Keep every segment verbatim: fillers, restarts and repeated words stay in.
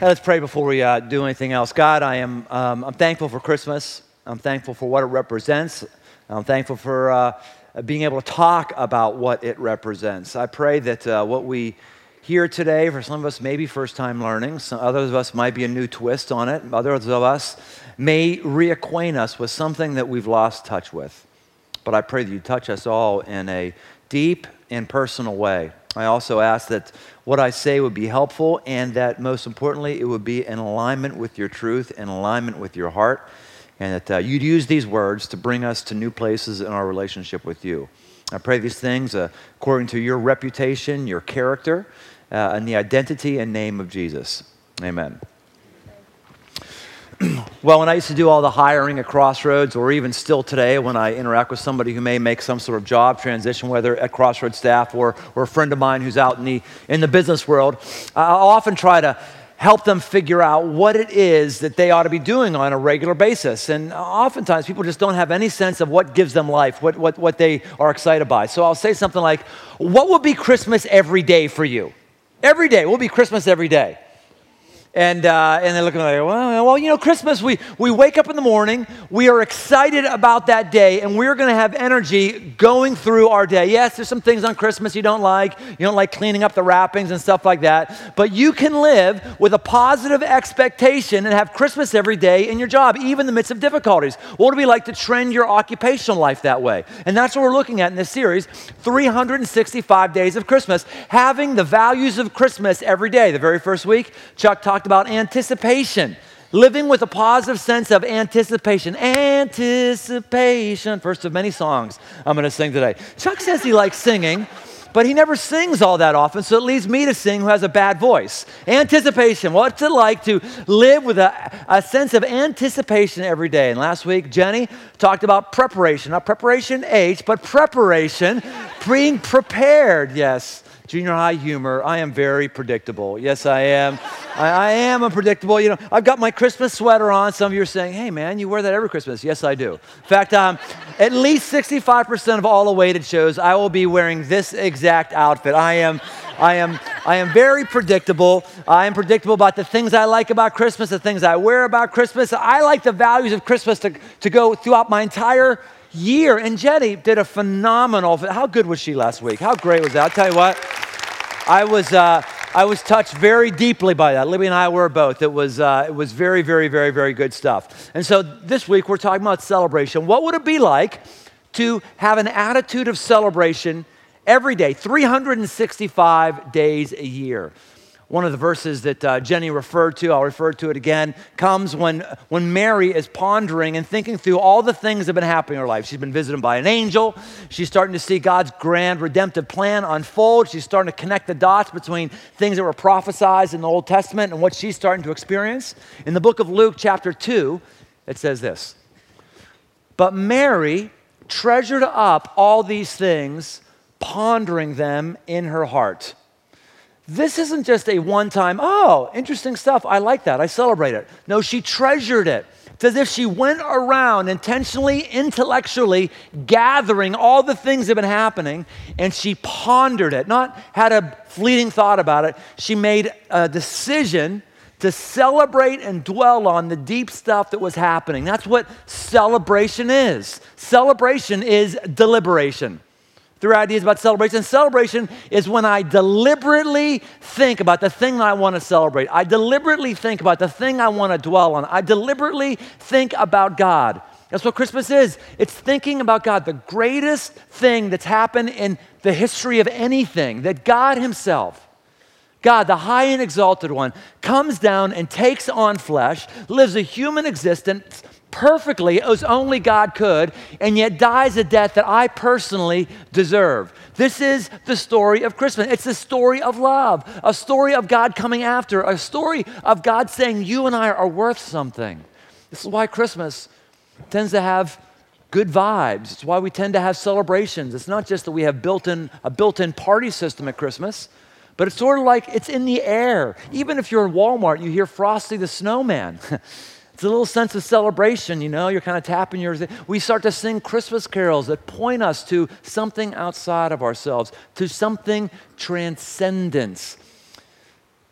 Hey, let's pray before we uh, do anything else. God, I am um, I'm thankful for Christmas. I'm thankful for what it represents. I'm thankful for uh, being able to talk about what it represents. I pray that uh, what we hear today, for some of us, may be first-time learning. Some others of us might be a new twist on it. Others of us may reacquaint us with something that we've lost touch with. But I pray that you touch us all in a deep and personal way. I also ask that what I say would be helpful and that, most importantly, it would be in alignment with your truth, in alignment with your heart, and that uh, you'd use these words to bring us to new places in our relationship with you. I pray these things uh, according to your reputation, your character, uh, and the identity and name of Jesus. Amen. Well, when I used to do all the hiring at Crossroads, or even still today when I interact with somebody who may make some sort of job transition, whether at Crossroads staff or, or a friend of mine who's out in the, in the business world, I'll often try to help them figure out what it is that they ought to be doing on a regular basis. And oftentimes people just don't have any sense of what gives them life, what, what, what they are excited by. So I'll say something like, what will be Christmas every day for you? Every day, will be Christmas every day. And, uh, and they look at me like, well, well, you know, Christmas, we, we wake up in the morning, we are excited about that day, and we're going to have energy going through our day. Yes, there's some things on Christmas you don't like. You don't like cleaning up the wrappings and stuff like that. But you can live with a positive expectation and have Christmas every day in your job, even in the midst of difficulties. What would it be like to trend your occupational life that way? And that's what we're looking at in this series, three hundred sixty-five Days of Christmas, having the values of Christmas every day. The very first week, Chuck talked about anticipation, living with a positive sense of anticipation. Anticipation, first of many songs I'm going to sing today. Chuck says he likes singing, but he never sings all that often, so it leaves me to sing who has a bad voice. Anticipation, what's it like to live with a, a sense of anticipation every day? And last week, Jenny talked about preparation, not preparation H, but preparation, being prepared, yes. Junior high humor, I am very predictable. Yes, I am. I, I am unpredictable. You know, I've got my Christmas sweater on. Some of you are saying, hey, man, you wear that every Christmas. Yes, I do. In fact, um, at least sixty-five percent of all awaited shows, I will be wearing this exact outfit. I am... I am, I am very predictable. I am predictable about the things I like about Christmas, the things I wear about Christmas. I like the values of Christmas to, to go throughout my entire year. And Jenny did a phenomenal, how good was she last week? How great was that? I'll tell you what, I was, uh, I was touched very deeply by that. Libby and I were both. It was, uh, it was very, very, very, very good stuff. And so this week we're talking about celebration. What would it be like to have an attitude of celebration every day, three hundred sixty-five days a year? One of the verses that uh, Jenny referred to, I'll refer to it again, comes when, when Mary is pondering and thinking through all the things that have been happening in her life. She's been visited by an angel. She's starting to see God's grand redemptive plan unfold. She's starting to connect the dots between things that were prophesied in the Old Testament and what she's starting to experience. In the book of Luke, chapter two, it says this, "But Mary treasured up all these things, pondering them in her heart." This isn't just a one-time, oh, interesting stuff, I like that, I celebrate it. No, she treasured it. It's as if she went around intentionally, intellectually, gathering all the things that have been happening, and she pondered it, not had a fleeting thought about it. She made a decision to celebrate and dwell on the deep stuff that was happening. That's what celebration is. Celebration is deliberation. Through ideas about celebration. Celebration is when I deliberately think about the thing that I want to celebrate. I deliberately think about the thing I want to dwell on. I deliberately think about God. That's what Christmas is. It's thinking about God, the greatest thing that's happened in the history of anything, that God himself, God, the high and exalted one, comes down and takes on flesh, lives a human existence, perfectly as only God could, and yet dies a death that I personally deserve. This is the story of Christmas. It's the story of love, a story of God coming after, a story of God saying you and I are worth something. This is why Christmas tends to have good vibes. It's why we tend to have celebrations. It's not just that we have built-in a built-in party system at Christmas, but it's sort of like it's in the air. Even if you're in Walmart, you hear Frosty the Snowman. It's a little sense of celebration, you know, you're kind of tapping your, we start to sing Christmas carols that point us to something outside of ourselves, to something transcendence.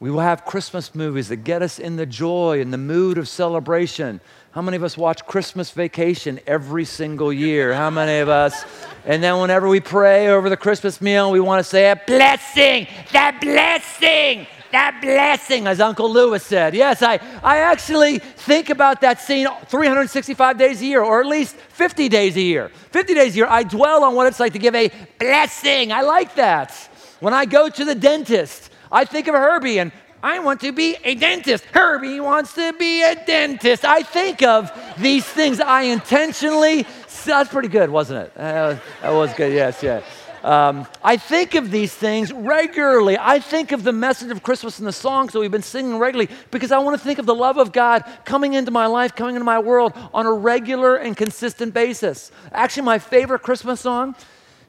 We will have Christmas movies that get us in the joy and the mood of celebration. How many of us watch Christmas Vacation every single year? How many of us? And then whenever we pray over the Christmas meal, we want to say a blessing, that blessing, that blessing, as Uncle Lewis said. Yes, I, I actually think about that scene three hundred sixty-five days a year, or at least fifty days a year. fifty days a year, I dwell on what it's like to give a blessing. I like that. When I go to the dentist, I think of Herbie, and I want to be a dentist. Herbie wants to be a dentist. I think of these things. I intentionally, that's pretty good, wasn't it? That was, that was good, yes, yeah. Um, I think of these things regularly. I think of the message of Christmas and the songs that we've been singing regularly because I want to think of the love of God coming into my life, coming into my world on a regular and consistent basis. Actually, my favorite Christmas song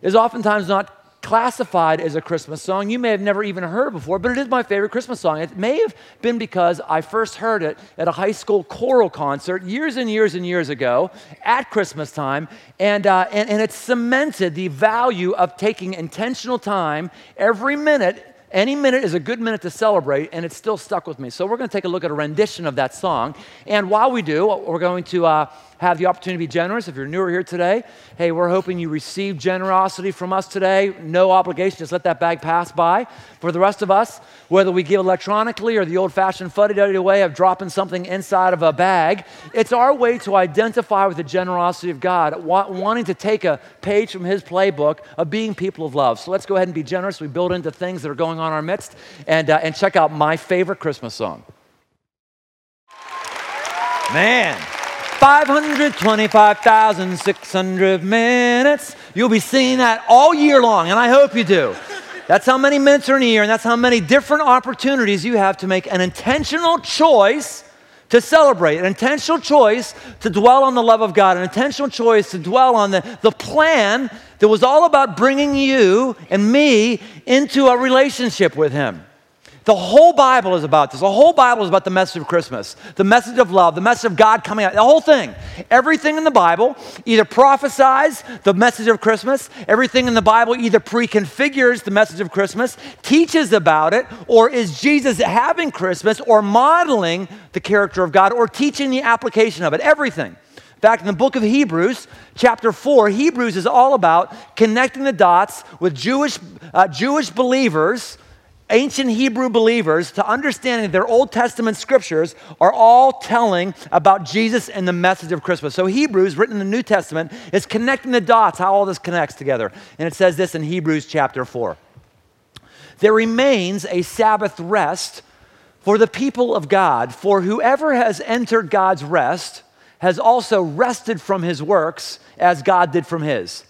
is oftentimes not classified as a Christmas song you may have never even heard before, but it is my favorite Christmas song. It may have been because I first heard it at a high school choral concert years and years and years ago at Christmas time, and, uh, and, and it cemented the value of taking intentional time every minute. Any minute is a good minute to celebrate, and it's still stuck with me. So we're going to take a look at a rendition of that song. And while we do, we're going to uh, have the opportunity to be generous. If you're newer here today, hey, we're hoping you receive generosity from us today. No obligation. Just let that bag pass by. For the rest of us, whether we give electronically or the old-fashioned fuddy-duddy way of dropping something inside of a bag, it's our way to identify with the generosity of God, wanting to take a page from his playbook of being people of love. So let's go ahead and be generous. We build into things that are going on our midst, and, uh, and check out my favorite Christmas song. Man, five hundred twenty-five thousand six hundred minutes. You'll be singing that all year long, and I hope you do. That's how many minutes are in a year, and that's how many different opportunities you have to make an intentional choice to celebrate, an intentional choice to dwell on the love of God, an intentional choice to dwell on the, the plan that was all about bringing you and me into a relationship with him. The whole Bible is about this. The whole Bible is about the message of Christmas, the message of love, the message of God coming out, the whole thing. Everything in the Bible either prophesies the message of Christmas, everything in the Bible either pre-configures the message of Christmas, teaches about it, or is Jesus having Christmas, or modeling the character of God, or teaching the application of it, everything. Back in the book of Hebrews, chapter four, Hebrews is all about connecting the dots with Jewish, uh, Jewish believers, ancient Hebrew believers, to understanding that their Old Testament scriptures are all telling about Jesus and the message of Christmas. So Hebrews, written in the New Testament, is connecting the dots, how all this connects together. And it says this in Hebrews chapter four. There remains a Sabbath rest for the people of God, for whoever has entered God's rest has also rested from his works as God did from his.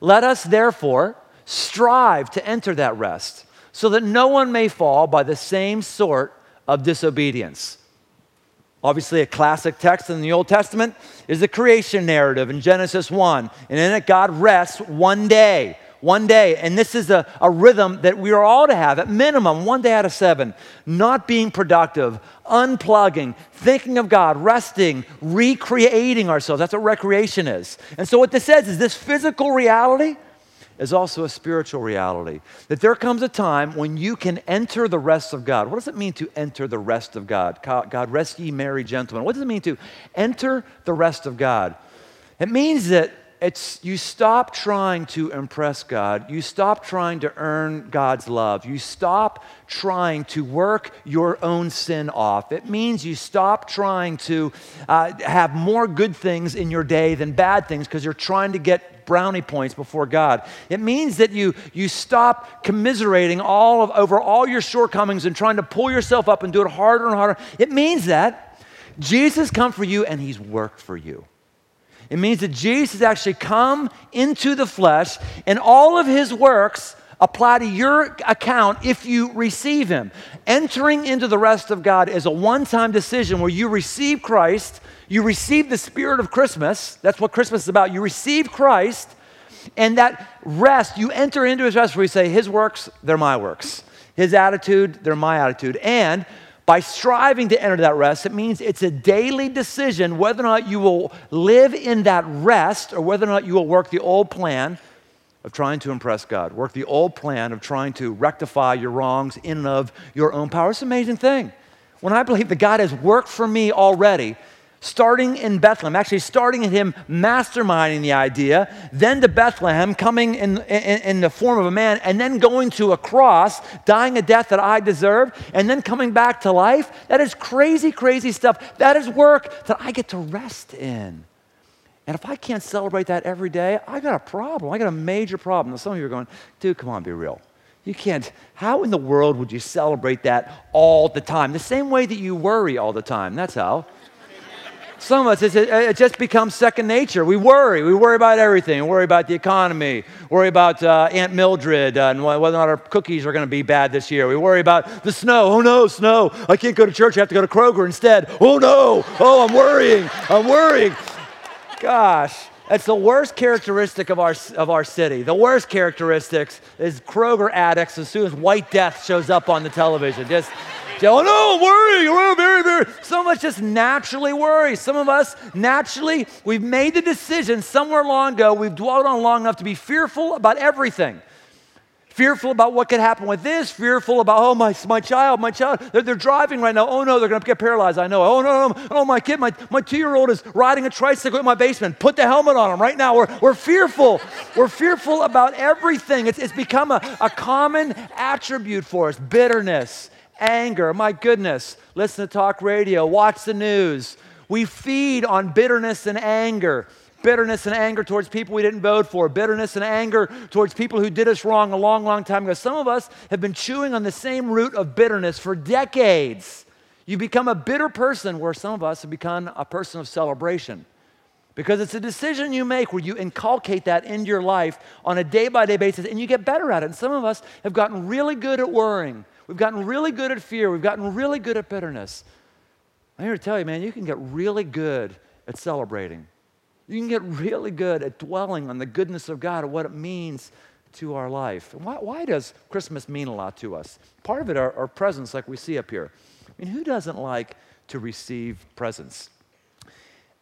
Let us therefore strive to enter that rest, so that no one may fall by the same sort of disobedience. Obviously, a classic text in the Old Testament is the creation narrative in Genesis one. And in it, God rests one day, one day. And this is a, a rhythm that we are all to have, at minimum, one day out of seven. Not being productive, unplugging, thinking of God, resting, recreating ourselves. That's what recreation is. And so what this says is this physical reality is also a spiritual reality, that there comes a time when you can enter the rest of God. What does it mean to enter the rest of God? God rest ye merry gentlemen. What does it mean to enter the rest of God? It means that it's you stop trying to impress God. You stop trying to earn God's love. You stop trying to work your own sin off. It means you stop trying to uh, have more good things in your day than bad things because you're trying to get brownie points before God. It means that you you stop commiserating all of over all your shortcomings and trying to pull yourself up and do it harder and harder. It means that Jesus come for you and he's worked for you. It means that Jesus actually come into the flesh and all of his works apply to your account if you receive him. Entering into the rest of God is a one-time decision where you receive Christ, you receive the spirit of Christmas. That's what Christmas is about. You receive Christ, and that rest, you enter into his rest where you say, his works, they're my works. His attitude, they're my attitude. And by striving to enter that rest, it means it's a daily decision whether or not you will live in that rest or whether or not you will work the old plan of trying to impress God. Work the old plan of trying to rectify your wrongs in and of your own power. It's an amazing thing. When I believe that God has worked for me already, starting in Bethlehem, actually starting at him masterminding the idea, then to Bethlehem, coming in, in, in the form of a man, and then going to a cross, dying a death that I deserved, and then coming back to life, that is crazy, crazy stuff. That is work that I get to rest in. And if I can't celebrate that every day, I got a problem. I got a major problem. Now, some of you are going, dude, come on, be real. You can't, how in the world would you celebrate that all the time? The same way that you worry all the time, that's how. Some of us, it's, it just becomes second nature. We worry. We worry about everything. We worry about the economy. Worry about uh, Aunt Mildred uh, and whether or not our cookies are going to be bad this year. We worry about the snow. Oh, no, snow. I can't go to church. I have to go to Kroger instead. Oh, no. Oh, I'm worrying. I'm worrying. Gosh, that's the worst characteristic of our, of our city. The worst characteristics is Kroger addicts as soon as white death shows up on the television. Just... Oh no, worry, worry, worry, worry. Some of us just naturally worry. Some of us naturally, we've made the decision somewhere long ago, we've dwelled on long enough to be fearful about everything. Fearful about what could happen with this, fearful about, oh, my, my child, my child, they're, they're driving right now. Oh no, they're gonna get paralyzed, I know. Oh no, no, oh my kid, my, my two-year-old is riding a tricycle in my basement. Put the helmet on him right now. We're, we're fearful. We're fearful about everything. It's, it's become a, a common attribute for us, bitterness. Anger, my goodness, listen to talk radio, watch the news. We feed on bitterness and anger. Bitterness and anger towards people we didn't vote for. Bitterness and anger towards people who did us wrong a long, long time ago. Some of us have been chewing on the same root of bitterness for decades. You become a bitter person, where some of us have become a person of celebration. Because it's a decision you make where you inculcate that into your life on a day-by-day basis, and you get better at it. And some of us have gotten really good at worrying. We've gotten really good at fear. We've gotten really good at bitterness. I'm here to tell you, man, you can get really good at celebrating. You can get really good at dwelling on the goodness of God and what it means to our life. And why, why does Christmas mean a lot to us? Part of it are, are presents like we see up here. I mean, who doesn't like to receive presents?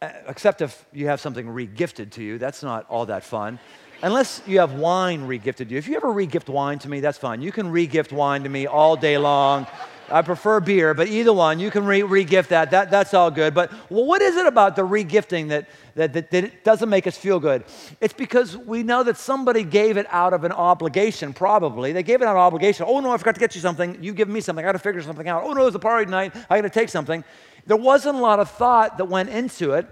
Uh, except if you have something re-gifted to you. That's not all that fun. Unless you have wine re-gifted you. If you ever re-gift wine to me, that's fine. You can re-gift wine to me all day long. I prefer beer, but either one, you can re-gift that. that. That's all good. But well, what is it about the re-gifting that, that, that, that it doesn't make us feel good? It's because we know that somebody gave it out of an obligation, probably. They gave it out of an obligation. Oh, no, I forgot to get you something. You've given me something. I got to figure something out. Oh, no, it's a party tonight. I got to take something. There wasn't a lot of thought that went into it.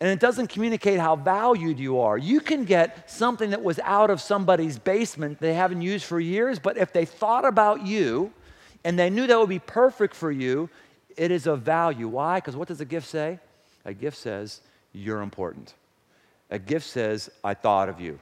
And it doesn't communicate how valued you are. You can get something that was out of somebody's basement they haven't used for years, but if they thought about you and they knew that would be perfect for you, it is of value. Why? Because what does a gift say? A gift says, you're important. A gift says, I thought of you.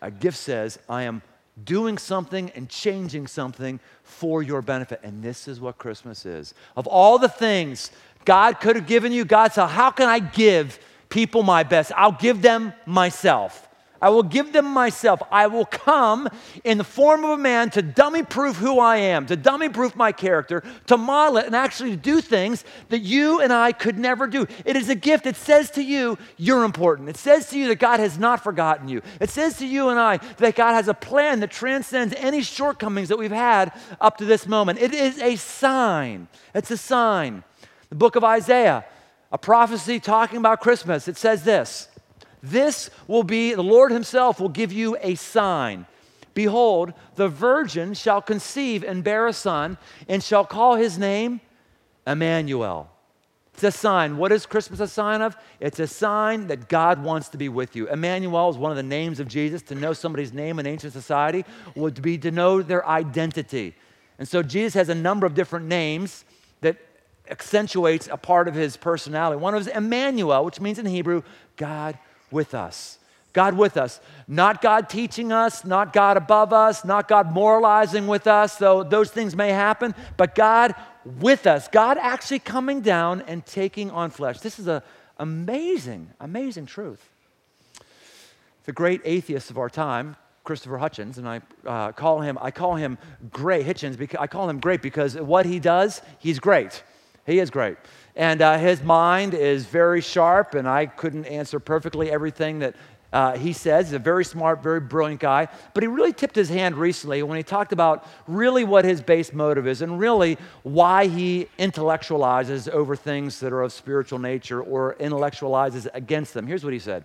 A gift says, I am doing something and changing something for your benefit. And this is what Christmas is. Of all the things God could have given you, God said, how can I give people my best? I'll give them myself. I will give them myself. I will come in the form of a man to dummy-proof who I am, to dummy-proof my character, to model it, and actually to do things that you and I could never do. It is a gift. It says to you, you're important. It says to you that God has not forgotten you. It says to you and I that God has a plan that transcends any shortcomings that we've had up to this moment. It is a sign. It's a sign. The book of Isaiah, a prophecy talking about Christmas. It says this, this will be, the Lord himself will give you a sign. Behold, the virgin shall conceive and bear a son and shall call his name Emmanuel. It's a sign. What is Christmas a sign of? It's a sign that God wants to be with you. Emmanuel is one of the names of Jesus. To know somebody's name in ancient society would be to know their identity. And so Jesus has a number of different names that accentuates a part of his personality. One of them is Emmanuel, which means in Hebrew, God with us. God with us. Not God teaching us, not God above us, not God moralizing with us, though those things may happen, but God with us. God actually coming down and taking on flesh. This is an amazing, amazing truth. The great atheist of our time, Christopher Hitchens, and I uh, call him, I call him great, Hitchens, because, I call him great because what he does, he's great. He is great. And uh, his mind is very sharp, and I couldn't answer perfectly everything that Uh, he says. He's a very smart, very brilliant guy, but he really tipped his hand recently when he talked about really what his base motive is and really why he intellectualizes over things that are of spiritual nature or intellectualizes against them. Here's what he said.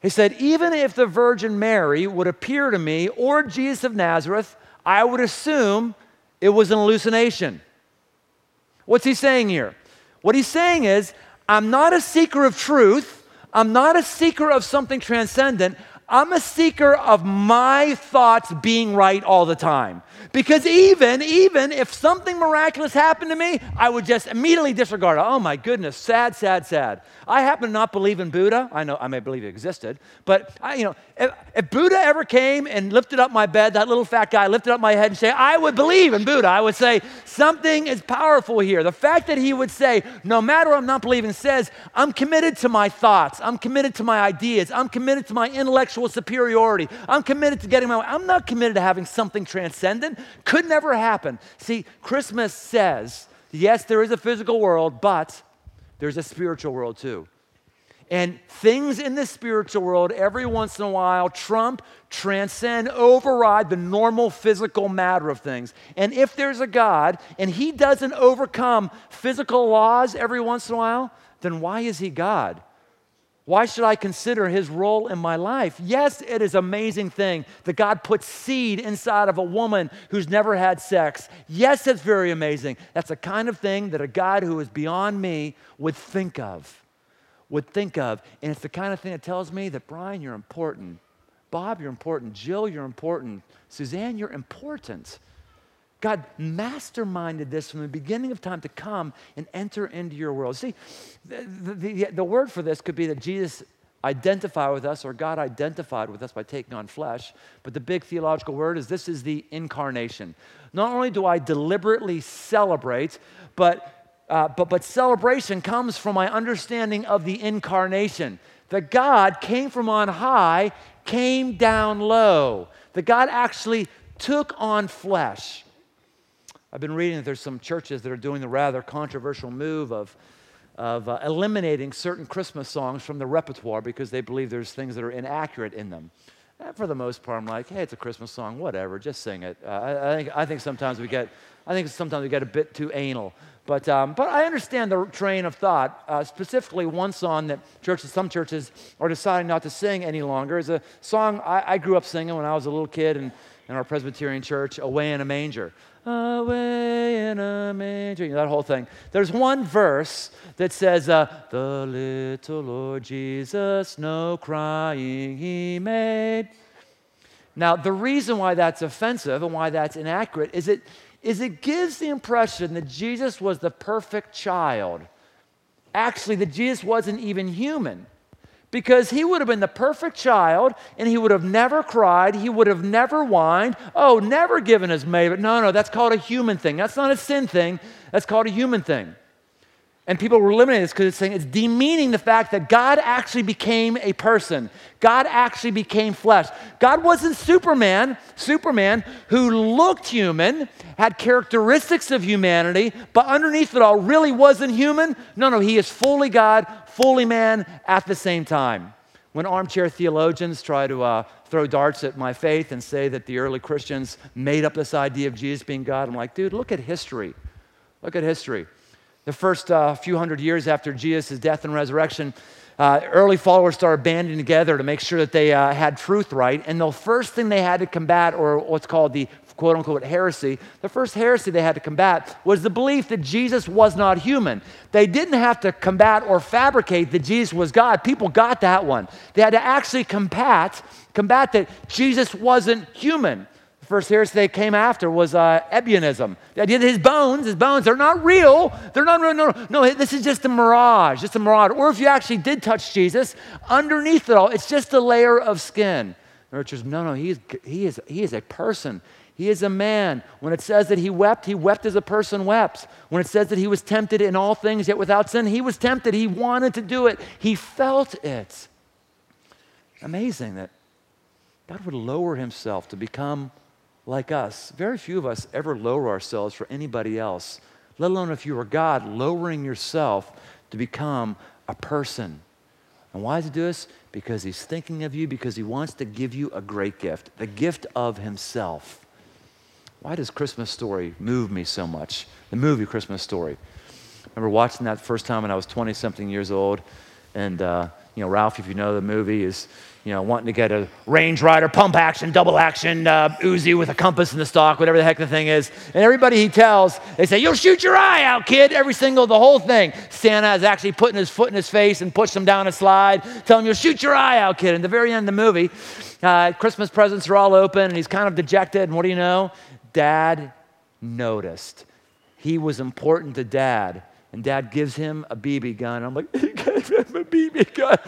He said, even if the Virgin Mary would appear to me or Jesus of Nazareth, I would assume it was an hallucination. What's he saying here? What he's saying is, I'm not a seeker of truth. I'm not a seeker of something transcendent. I'm a seeker of my thoughts being right all the time. Because even, even if something miraculous happened to me, I would just immediately disregard it. Oh my goodness, sad, sad, sad. I happen to not believe in Buddha. I know, I may believe it existed, but I, you know, if, if Buddha ever came and lifted up my bed, that little fat guy lifted up my head and said, I would believe in Buddha. I would say, something is powerful here. The fact that he would say, no matter what I'm not believing, says, I'm committed to my thoughts. I'm committed to my ideas. I'm committed to my intellectual superiority. I'm committed to getting my way. I'm not committed to having something transcendent. Could never happen. See, Christmas says, yes, there is a physical world, but there's a spiritual world too. And things in the spiritual world every once in a while trump, transcend, override the normal physical matter of things. And if there's a God and he doesn't overcome physical laws every once in a while, then why is he God? Why should I consider his role in my life? Yes, it is an amazing thing that God puts seed inside of a woman who's never had sex. Yes, it's very amazing. That's the kind of thing that a God who is beyond me would think of, would think of. And it's the kind of thing that tells me that, Brian, you're important. Bob, you're important. Jill, you're important. Suzanne, you're important. God masterminded this from the beginning of time to come and enter into your world. See, the, the, the word for this could be that Jesus identified with us or God identified with us by taking on flesh, but the big theological word is this is the incarnation. Not only do I deliberately celebrate, but, uh, but, but celebration comes from my understanding of the incarnation. That God came from on high, came down low. That God actually took on flesh. I've been reading that there's some churches that are doing the rather controversial move of, of uh, eliminating certain Christmas songs from the repertoire because they believe there's things that are inaccurate in them. And for the most part, I'm like, hey, it's a Christmas song, whatever, just sing it. Uh, I, I think I think sometimes we get, I think sometimes we get a bit too anal. But um, but I understand the train of thought. Uh, specifically, one song that churches, some churches are deciding not to sing any longer is a song I, I grew up singing when I was a little kid and. in our Presbyterian church, Away in a Manger. Away in a manger, you know, that whole thing. There's one verse that says, uh, the little Lord Jesus, no crying he made. Now, the reason why that's offensive and why that's inaccurate is it, is it gives the impression that Jesus was the perfect child. Actually, that Jesus wasn't even human. Because he would have been the perfect child, and he would have never cried, he would have never whined, oh, never given his maybe. No, no, that's called a human thing. That's not a sin thing. That's called a human thing. And people were eliminating this because it's saying it's demeaning the fact that God actually became a person. God actually became flesh. God wasn't Superman, Superman who looked human, had characteristics of humanity, but underneath it all really wasn't human. No, no, he is fully God, fully man at the same time. When armchair theologians try to uh, throw darts at my faith and say that the early Christians made up this idea of Jesus being God, I'm like, dude, look at history. Look at history. The first uh, few hundred years after Jesus' death and resurrection, uh, early followers started banding together to make sure that they uh, had truth right. And the first thing they had to combat, or what's called the quote-unquote heresy, the first heresy they had to combat was the belief that Jesus was not human. They didn't have to combat or fabricate that Jesus was God. People got that one. They had to actually combat, combat that Jesus wasn't human. The first heresy they came after was uh, Ebionism. The idea that his bones, his bones, they're not real. They're not real. No, no, no, this is just a mirage, just a mirage. Or if you actually did touch Jesus, underneath it all, it's just a layer of skin. And Richard's, no, no, he's, he is, he is a person. He is a man. When it says that he wept, he wept as a person wept. When it says that he was tempted in all things, yet without sin, he was tempted. He wanted to do it. He felt it. Amazing that God would lower himself to become like us. Very few of us ever lower ourselves for anybody else, let alone if you were God, lowering yourself to become a person. And why does he do this? Because he's thinking of you, because he wants to give you a great gift, the gift of himself. Why does Christmas Story move me so much? The movie Christmas Story. I remember watching that the first time when I was twenty-something years old. And, uh, you know, Ralph, if you know the movie, is, you know, wanting to get a Range Rider, pump action, double action, uh, Uzi with a compass in the stock, whatever the heck the thing is. And everybody he tells, they say, you'll shoot your eye out, kid, every single, the whole thing. Santa is actually putting his foot in his face and pushed him down a slide, telling him, you'll shoot your eye out, kid. And at the very end of the movie, uh, Christmas presents are all open, and he's kind of dejected. And what do you know? Dad noticed. He was important to Dad. And Dad gives him a B B gun. I'm like, he gave him a B B gun.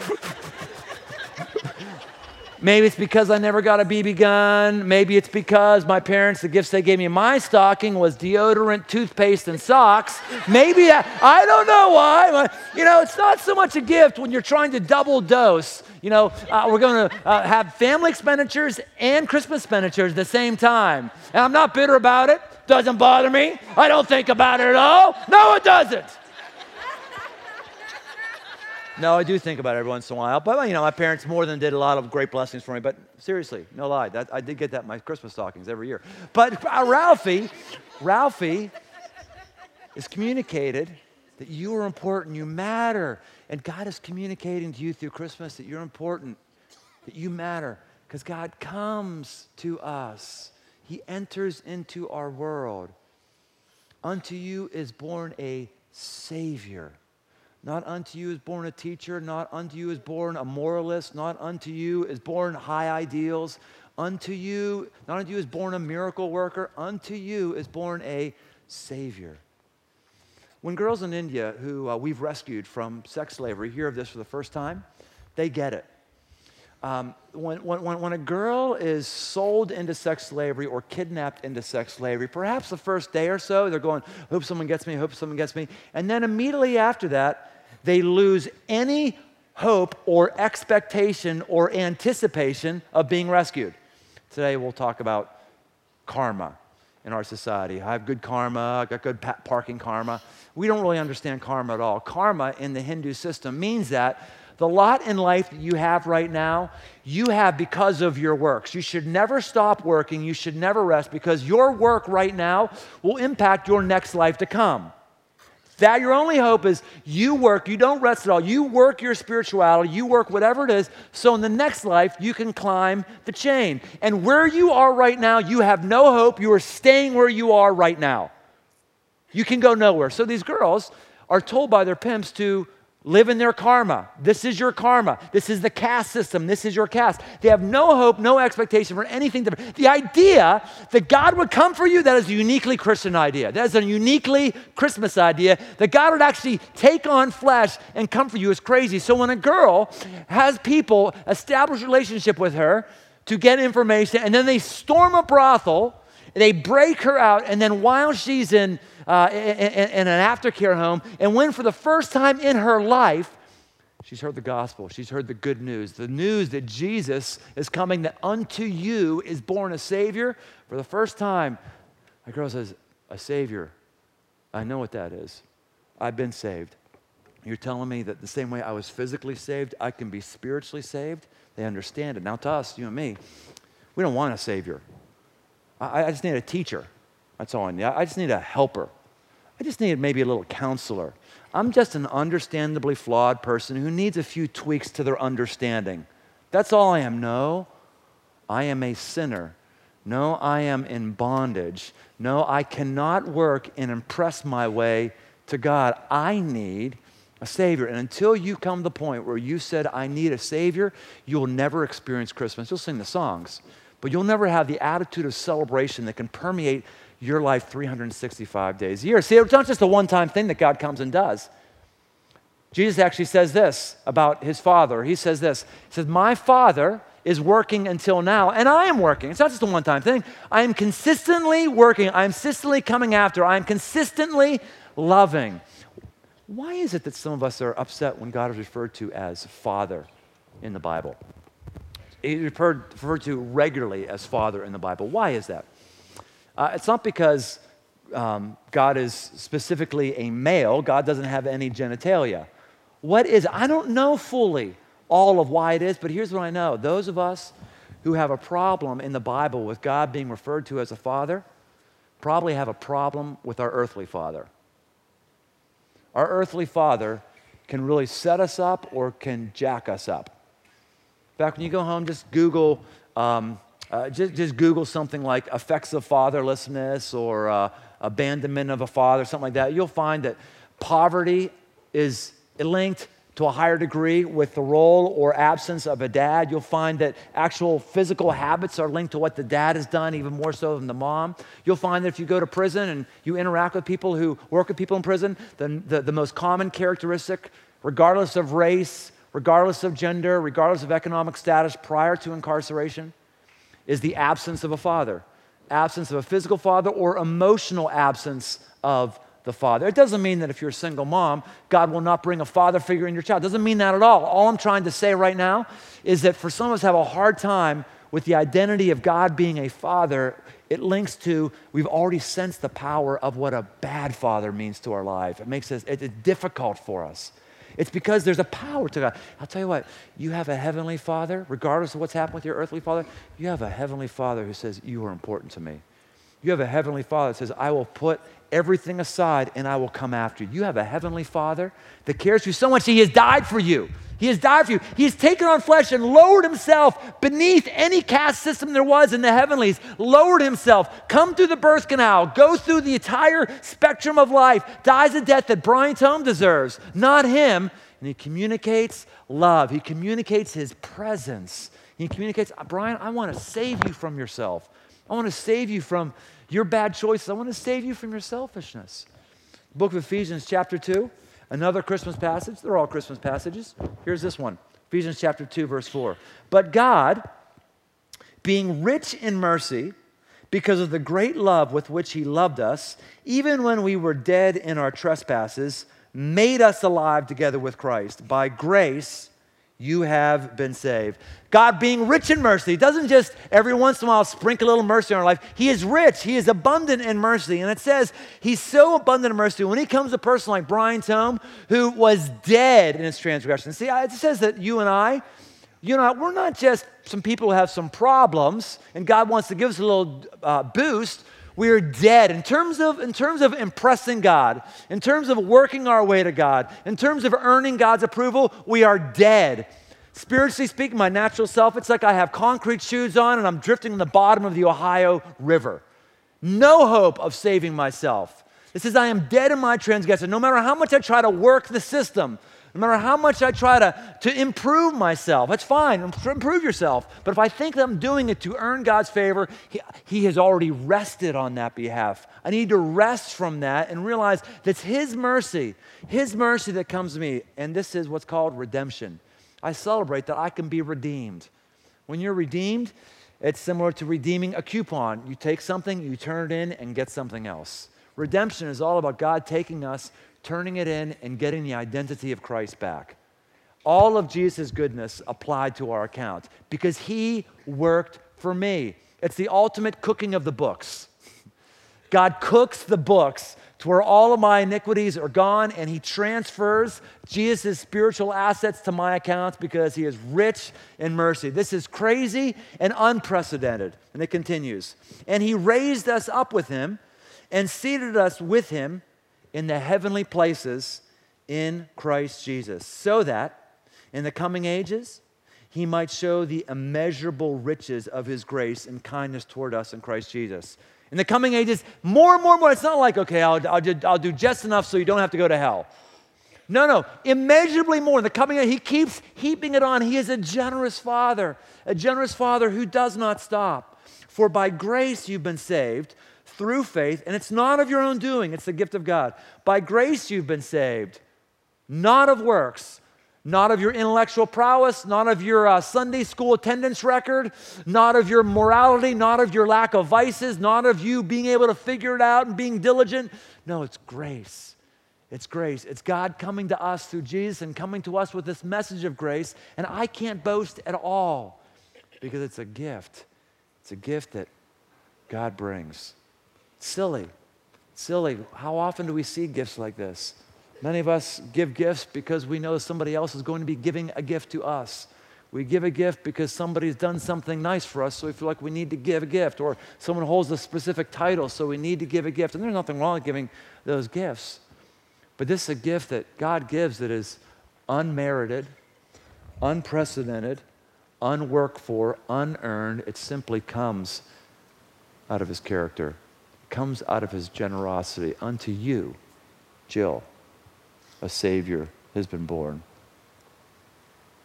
Maybe it's because I never got a B B gun. Maybe it's because my parents, the gifts they gave me in my stocking was deodorant, toothpaste, and socks. Maybe, I, I don't know why. You know, it's not so much a gift when you're trying to double dose. You know, uh, we're going to uh, have family expenditures and Christmas expenditures at the same time. And I'm not bitter about it. Doesn't bother me. I don't think about it at all. No, it doesn't. No, I do think about it every once in a while. But, you know, my parents more than did a lot of great blessings for me. But seriously, no lie, that, I did get that in my Christmas stockings every year. But uh, Ralphie, Ralphie is communicated that you are important, you matter. And God is communicating to you through Christmas that you're important, that you matter. Because God comes to us. He enters into our world. Unto you is born a Savior. Not unto you is born a teacher. Not unto you is born a moralist. Not unto you is born high ideals. Unto you, not unto you is born a miracle worker. Unto you is born a Savior. When girls in India who uh, we've rescued from sex slavery hear of this for the first time, they get it. Um, when, when, when a girl is sold into sex slavery or kidnapped into sex slavery, perhaps the first day or so, they're going, I hope someone gets me, I hope someone gets me. And then immediately after that, they lose any hope or expectation or anticipation of being rescued. Today, we'll talk about karma in our society. I have good karma, I got good parking karma. We don't really understand karma at all. Karma in the Hindu system means that the lot in life that you have right now, you have because of your works. You should never stop working. You should never rest because your work right now will impact your next life to come. That your only hope is you work. You don't rest at all. You work your spirituality. You work whatever it is. So in the next life, you can climb the chain. And where you are right now, you have no hope. You are staying where you are right now. You can go nowhere. So these girls are told by their pimps to live in their karma. This is your karma. This is the caste system. This is your caste. They have no hope, no expectation for anything different. The idea that God would come for you, that is a uniquely Christian idea. That is a uniquely Christmas idea. That God would actually take on flesh and come for you is crazy. So when a girl has people establish a relationship with her to get information, and then they storm a brothel, they break her out, and then while she's in Uh, in, in, in an aftercare home, and when for the first time in her life, she's heard the gospel, she's heard the good news, the news that Jesus is coming, that unto you is born a Savior. For the first time, a girl says, a Savior, I know what that is. I've been saved. You're telling me that the same way I was physically saved, I can be spiritually saved? They understand it. Now to us, you and me, we don't want a Savior. I, I just need a teacher. That's all I need. I just need a helper. I just need maybe a little counselor. I'm just an understandably flawed person who needs a few tweaks to their understanding. That's all I am. No, I am a sinner. No, I am in bondage. No, I cannot work and impress my way to God. I need a Savior. And until you come to the point where you said, I need a Savior, you'll never experience Christmas. You'll sing the songs, but you'll never have the attitude of celebration that can permeate your life three hundred sixty-five days a year. See, it's not just a one-time thing that God comes and does. Jesus actually says this about his Father. He says this. He says, my Father is working until now, and I am working. It's not just a one-time thing. I am consistently working. I am consistently coming after. I am consistently loving. Why is it that some of us are upset when God is referred to as Father in the Bible? He's referred, referred to regularly as Father in the Bible. Why is that? Uh, it's not because um, God is specifically a male. God doesn't have any genitalia. What is, I don't know fully all of why it is, but here's what I know. Those of us who have a problem in the Bible with God being referred to as a father probably have a problem with our earthly father. Our earthly father can really set us up or can jack us up. In fact, when you go home, just Google, um, uh, just, just Google something like effects of fatherlessness or uh, abandonment of a father, something like that. You'll find that poverty is linked to a higher degree with the role or absence of a dad. You'll find that actual physical habits are linked to what the dad has done, even more so than the mom. You'll find that if you go to prison and you interact with people who work with people in prison, the, the, the most common characteristic, regardless of race, regardless of gender, regardless of economic status prior to incarceration, is the absence of a father, absence of a physical father or emotional absence of the father. It doesn't mean that if you're a single mom, God will not bring a father figure in your child. It doesn't mean that at all. All I'm trying to say right now is that for some of us have a hard time with the identity of God being a father. It links to, we've already sensed the power of what a bad father means to our life. It makes us, it's difficult for us. It's because there's a power to God. I'll tell you what, you have a heavenly father, regardless of what's happened with your earthly father, you have a heavenly father who says, you are important to me. You have a heavenly father that says, I will put everything aside and I will come after you. You have a heavenly father that cares for you so much, he has died for you. He has died for you. He has taken on flesh and lowered himself beneath any caste system there was in the heavenlies, lowered himself, come through the birth canal, goes through the entire spectrum of life, dies a death that Brian Tome deserves, not him. And he communicates love. He communicates his presence. He communicates, Brian, I want to save you from yourself. I want to save you from your bad choices. I want to save you from your selfishness. The book of Ephesians chapter two. Another Christmas passage. They're all Christmas passages. Here's this one. Ephesians chapter two, verse four. But God, being rich in mercy, because of the great love with which he loved us, even when we were dead in our trespasses, made us alive together with Christ. By grace, you have been saved. God being rich in mercy doesn't just every once in a while sprinkle a little mercy on our life. He is rich. He is abundant in mercy. And it says he's so abundant in mercy. When he comes to a person like Brian Tome, who was dead in his transgressions. See, it says that you and I, you know, we're not just some people who have some problems and God wants to give us a little uh, boost. We're dead in terms of, in terms of impressing God, in terms of working our way to God, in terms of earning God's approval, we are dead. Spiritually speaking, my natural self, it's like I have concrete shoes on and I'm drifting in the bottom of the Ohio River. No hope of saving myself. It says I am dead in my transgression. No matter how much I try to work the system, no matter how much I try to, to improve myself, that's fine, improve yourself. But if I think that I'm doing it to earn God's favor, he, he has already rested on that behalf. I need to rest from that and realize that's his mercy, his mercy that comes to me. And this is what's called redemption. I celebrate that I can be redeemed. When you're redeemed, it's similar to redeeming a coupon. You take something, you turn it in, and get something else. Redemption is all about God taking us, turning it in, and getting the identity of Christ back. All of Jesus' goodness applied to our account because he worked for me. It's the ultimate cooking of the books. God cooks the books to where all of my iniquities are gone, and he transfers Jesus' spiritual assets to my account because he is rich in mercy. This is crazy and unprecedented. And it continues. And he raised us up with him and seated us with him in the heavenly places in Christ Jesus, so that in the coming ages, he might show the immeasurable riches of his grace and kindness toward us in Christ Jesus. In the coming ages, more and more and more. It's not like, okay, I'll, I'll, do, I'll do just enough so you don't have to go to hell. No, no, immeasurably more. In the coming age, he keeps heaping it on. He is a generous father, a generous father who does not stop. For by grace you've been saved, through faith, and it's not of your own doing, it's the gift of God. By grace you've been saved, not of works, not of your intellectual prowess, not of your uh, Sunday school attendance record, not of your morality, not of your lack of vices, not of you being able to figure it out and being diligent. No, it's grace. It's grace. It's God coming to us through Jesus and coming to us with this message of grace, and I can't boast at all because it's a gift. It's a gift that God brings. Silly, silly. How often do we see gifts like this? Many of us give gifts because we know somebody else is going to be giving a gift to us. We give a gift because somebody's done something nice for us, so we feel like we need to give a gift. Or someone holds a specific title, so we need to give a gift. And there's nothing wrong with giving those gifts. But this is a gift that God gives that is unmerited, unprecedented, unworked for, unearned. It simply comes out of his character. It comes out of his generosity. Unto you, Jill, a Savior has been born.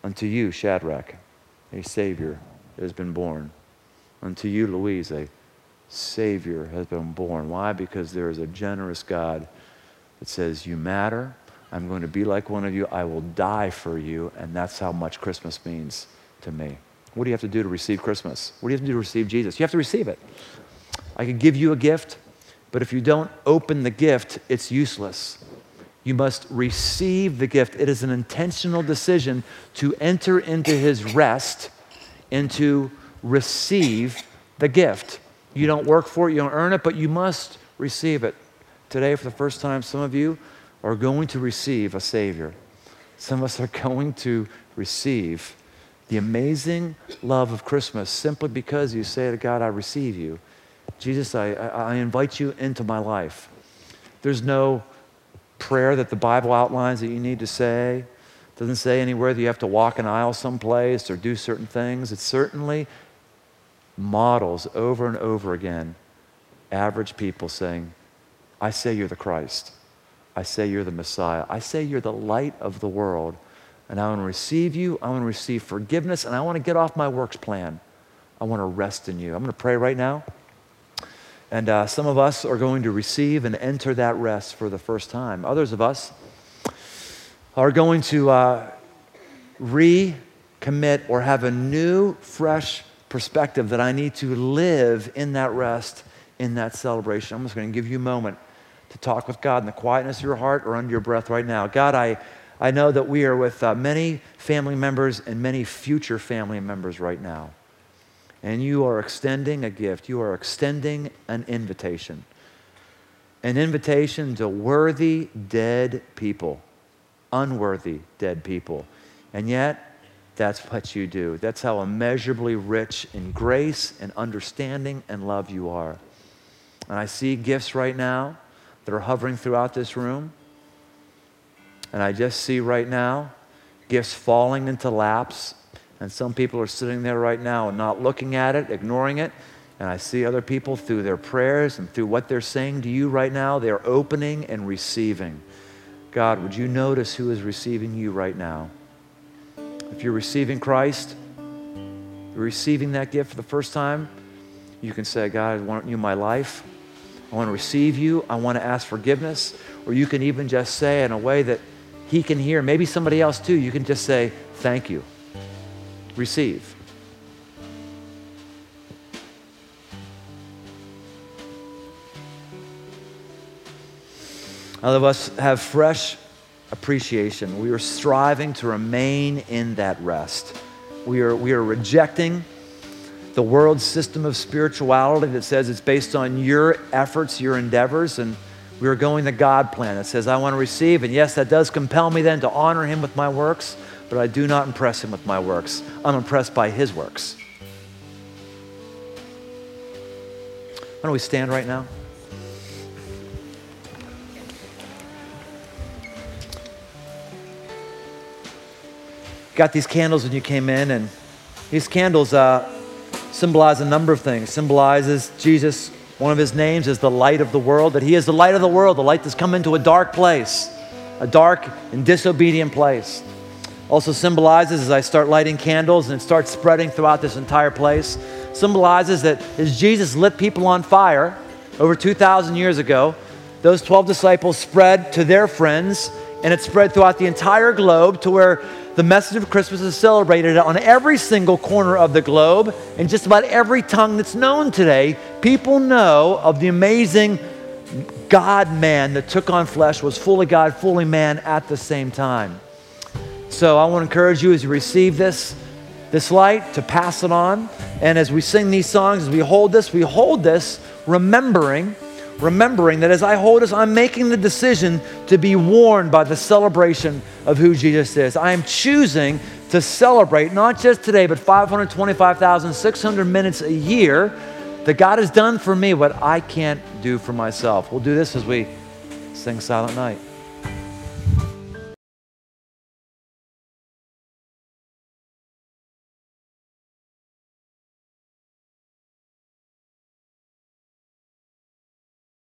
Unto you, Shadrach, a Savior has been born. Unto you, Louise, a Savior has been born. Why? Because there is a generous God that says, you matter. I'm going to be like one of you. I will die for you. And that's how much Christmas means to me. What do you have to do to receive Christmas? What do you have to do to receive Jesus? You have to receive it. I can give you a gift, but if you don't open the gift, it's useless. You must receive the gift. It is an intentional decision to enter into his rest and to receive the gift. You don't work for it, you don't earn it, but you must receive it. Today, for the first time, some of you are going to receive a Savior. Some of us are going to receive the amazing love of Christmas simply because you say to God, I receive you. Jesus, I, I, I invite you into my life. There's no prayer that the Bible outlines that you need to say. It doesn't say anywhere that you have to walk an aisle someplace or do certain things. It certainly models over and over again average people saying, I say you're the Christ. I say you're the Messiah. I say you're the light of the world. And I want to receive you. I want to receive forgiveness. And I want to get off my works plan. I want to rest in you. I'm going to pray right now. And uh, some of us are going to receive and enter that rest for the first time. Others of us are going to uh, recommit or have a new, fresh perspective that I need to live in that rest, in that celebration. I'm just going to give you a moment to talk with God in the quietness of your heart or under your breath right now. God, I, I know that we are with uh, many family members and many future family members right now. And you are extending a gift. You are extending an invitation. An invitation to worthy dead people. Unworthy dead people. And yet, that's what you do. That's how immeasurably rich in grace and understanding and love you are. And I see gifts right now that are hovering throughout this room. And I just see right now gifts falling into laps. And some people are sitting there right now and not looking at it, ignoring it. And I see other people through their prayers and through what they're saying to you right now, they're opening and receiving. God, would you notice who is receiving you right now? If you're receiving Christ, you're receiving that gift for the first time, you can say, God, I want you in my life. I want to receive you. I want to ask forgiveness. Or you can even just say in a way that he can hear, maybe somebody else too, you can just say, thank you. Receive. All of us have fresh appreciation. We are striving to remain in that rest. We are, we are rejecting the world's system of spirituality that says it's based on your efforts, your endeavors, and we are going the God plan that says, I want to receive, and yes, that does compel me then to honor him with my works, but I do not impress him with my works. I'm impressed by his works. Why don't we stand right now? Got these candles when you came in, and these candles uh, symbolize a number of things. Symbolizes Jesus, one of his names is the light of the world, that he is the light of the world, the light that's come into a dark place, a dark and disobedient place. Also symbolizes, as I start lighting candles and it starts spreading throughout this entire place, symbolizes that as Jesus lit people on fire over two thousand years ago, those twelve disciples spread to their friends, and it spread throughout the entire globe to where the message of Christmas is celebrated on every single corner of the globe, and just about every tongue that's known today, people know of the amazing God-man that took on flesh, was fully God, fully man at the same time. So I want to encourage you as you receive this, this light to pass it on. And as we sing these songs, as we hold this, we hold this remembering remembering that as I hold this, I'm making the decision to be warmed by the celebration of who Jesus is. I am choosing to celebrate, not just today, but five hundred twenty-five thousand six hundred minutes a year that God has done for me what I can't do for myself. We'll do this as we sing Silent Night.